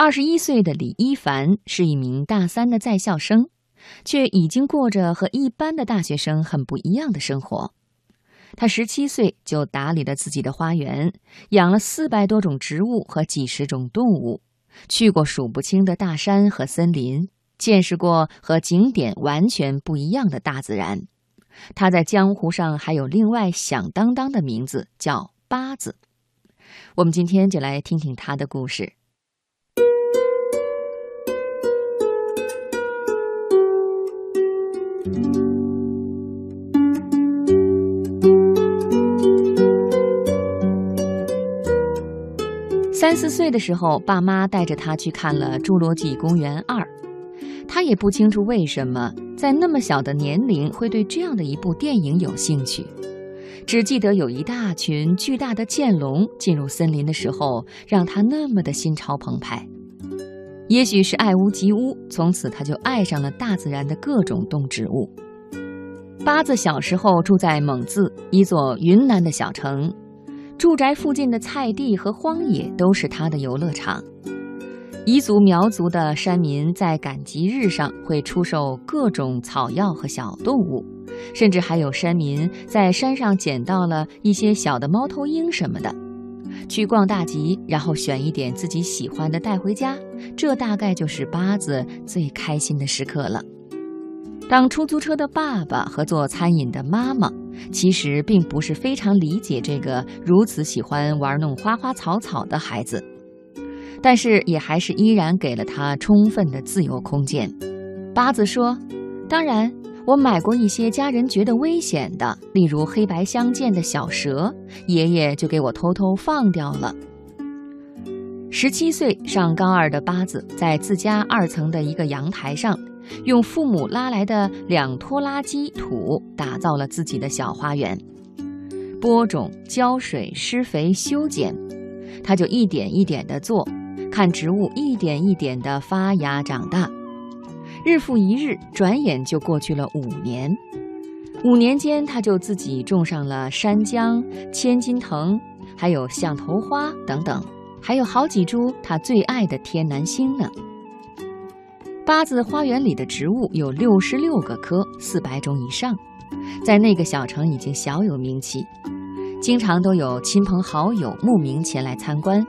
21岁的李一凡是一名大三的在校生，却已经过着和一般的大学生很不一样的生活。他17岁就打理了自己的花园，养了400多种植物和几10种动物，去过数不清的大山和森林，见识过和景点完全不一样的大自然。他在江湖上还有另外响当当的名字，叫八子。我们今天就来听听他的故事。3、4岁的时候，爸妈带着他去看了《侏罗纪公园2》，他也不清楚为什么在那么小的年龄会对这样的一部电影有兴趣，只记得有一大群巨大的剑龙进入森林的时候，让他那么的心潮澎湃。也许是爱屋及乌，从此他就爱上了大自然的各种动植物。八子小时候住在蒙自，一座云南的小城，住宅附近的菜地和荒野都是他的游乐场。彝族、苗族的山民在赶集日上会出售各种草药和小动物，甚至还有山民在山上捡到了一些小的猫头鹰什么的，去逛大集，然后选一点自己喜欢的带回家，这大概就是八子最开心的时刻了。当出租车的爸爸和做餐饮的妈妈其实并不是非常理解这个如此喜欢玩弄花花草草的孩子，但是也还是依然给了他充分的自由空间。八子说，当然我买过一些家人觉得危险的，例如黑白相间的小蛇，爷爷就给我偷偷放掉了。17岁上高2的八子在自家2层的一个阳台上，用父母拉来的2拖拉机土打造了自己的小花园。播种、浇水、施肥、修剪，他就一点一点地做，看植物一点一点地发芽长大。日复一日，转眼就过去了5年。5年间，他就自己种上了山姜、千金藤，还有象头花等等，还有好几株他最爱的天南星呢。八子花园里的植物有66个科，400种以上，在那个小城已经小有名气，经常都有亲朋好友慕名前来参观。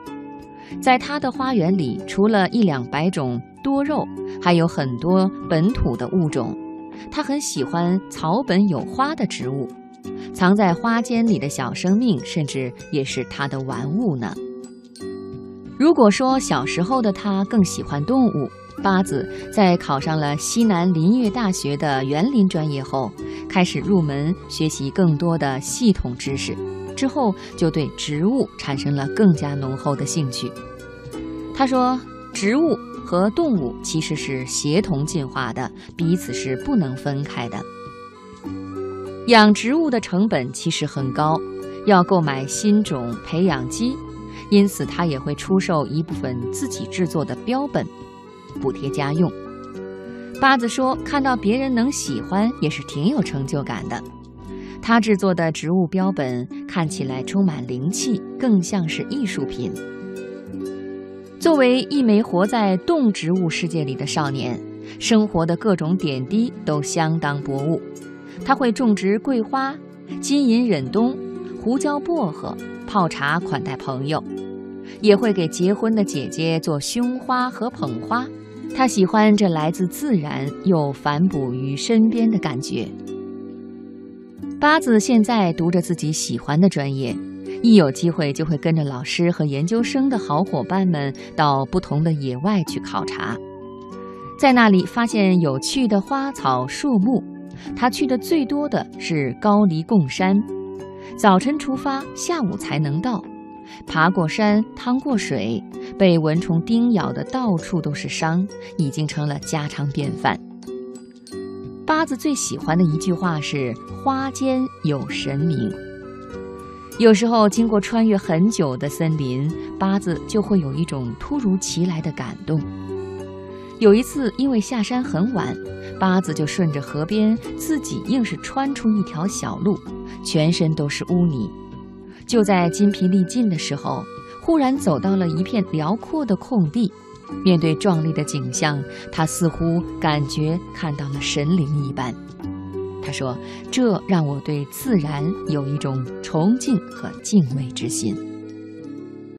在他的花园里，除了100-200种多肉，还有很多本土的物种。他很喜欢草本有花的植物，藏在花间里的小生命，甚至也是他的玩物呢。如果说小时候的他更喜欢动物，八子在考上了西南林业大学的园林专业后，开始入门学习更多的系统知识，之后就对植物产生了更加浓厚的兴趣。他说，植物和动物其实是协同进化的，彼此是不能分开的。养植物的成本其实很高，要购买新种、培养基，因此他也会出售一部分自己制作的标本补贴家用。八子说，看到别人能喜欢也是挺有成就感的。他制作的植物标本看起来充满灵气，更像是艺术品。作为一枚活在动植物世界里的少年，生活的各种点滴都相当博物。他会种植桂花、金银忍冬、胡椒薄荷，泡茶款待朋友，也会给结婚的姐姐做胸花和捧花。他喜欢这来自自然又反哺于身边的感觉。八子现在读着自己喜欢的专业，一有机会就会跟着老师和研究生的好伙伴们到不同的野外去考察，在那里发现有趣的花草树木。他去的最多的是高黎贡山，早晨出发，下午才能到。爬过山，趟过水，被蚊虫叮咬的到处都是伤，已经成了家常便饭。八子最喜欢的一句话是，花间有神明。有时候经过穿越很久的森林，八子就会有一种突如其来的感动。有一次因为下山很晚，八子就顺着河边自己硬是穿出一条小路，全身都是污泥。就在筋疲力尽的时候，忽然走到了一片辽阔的空地，面对壮丽的景象，他似乎感觉看到了神灵一般。他说：“这让我对自然有一种崇敬和敬畏之心。”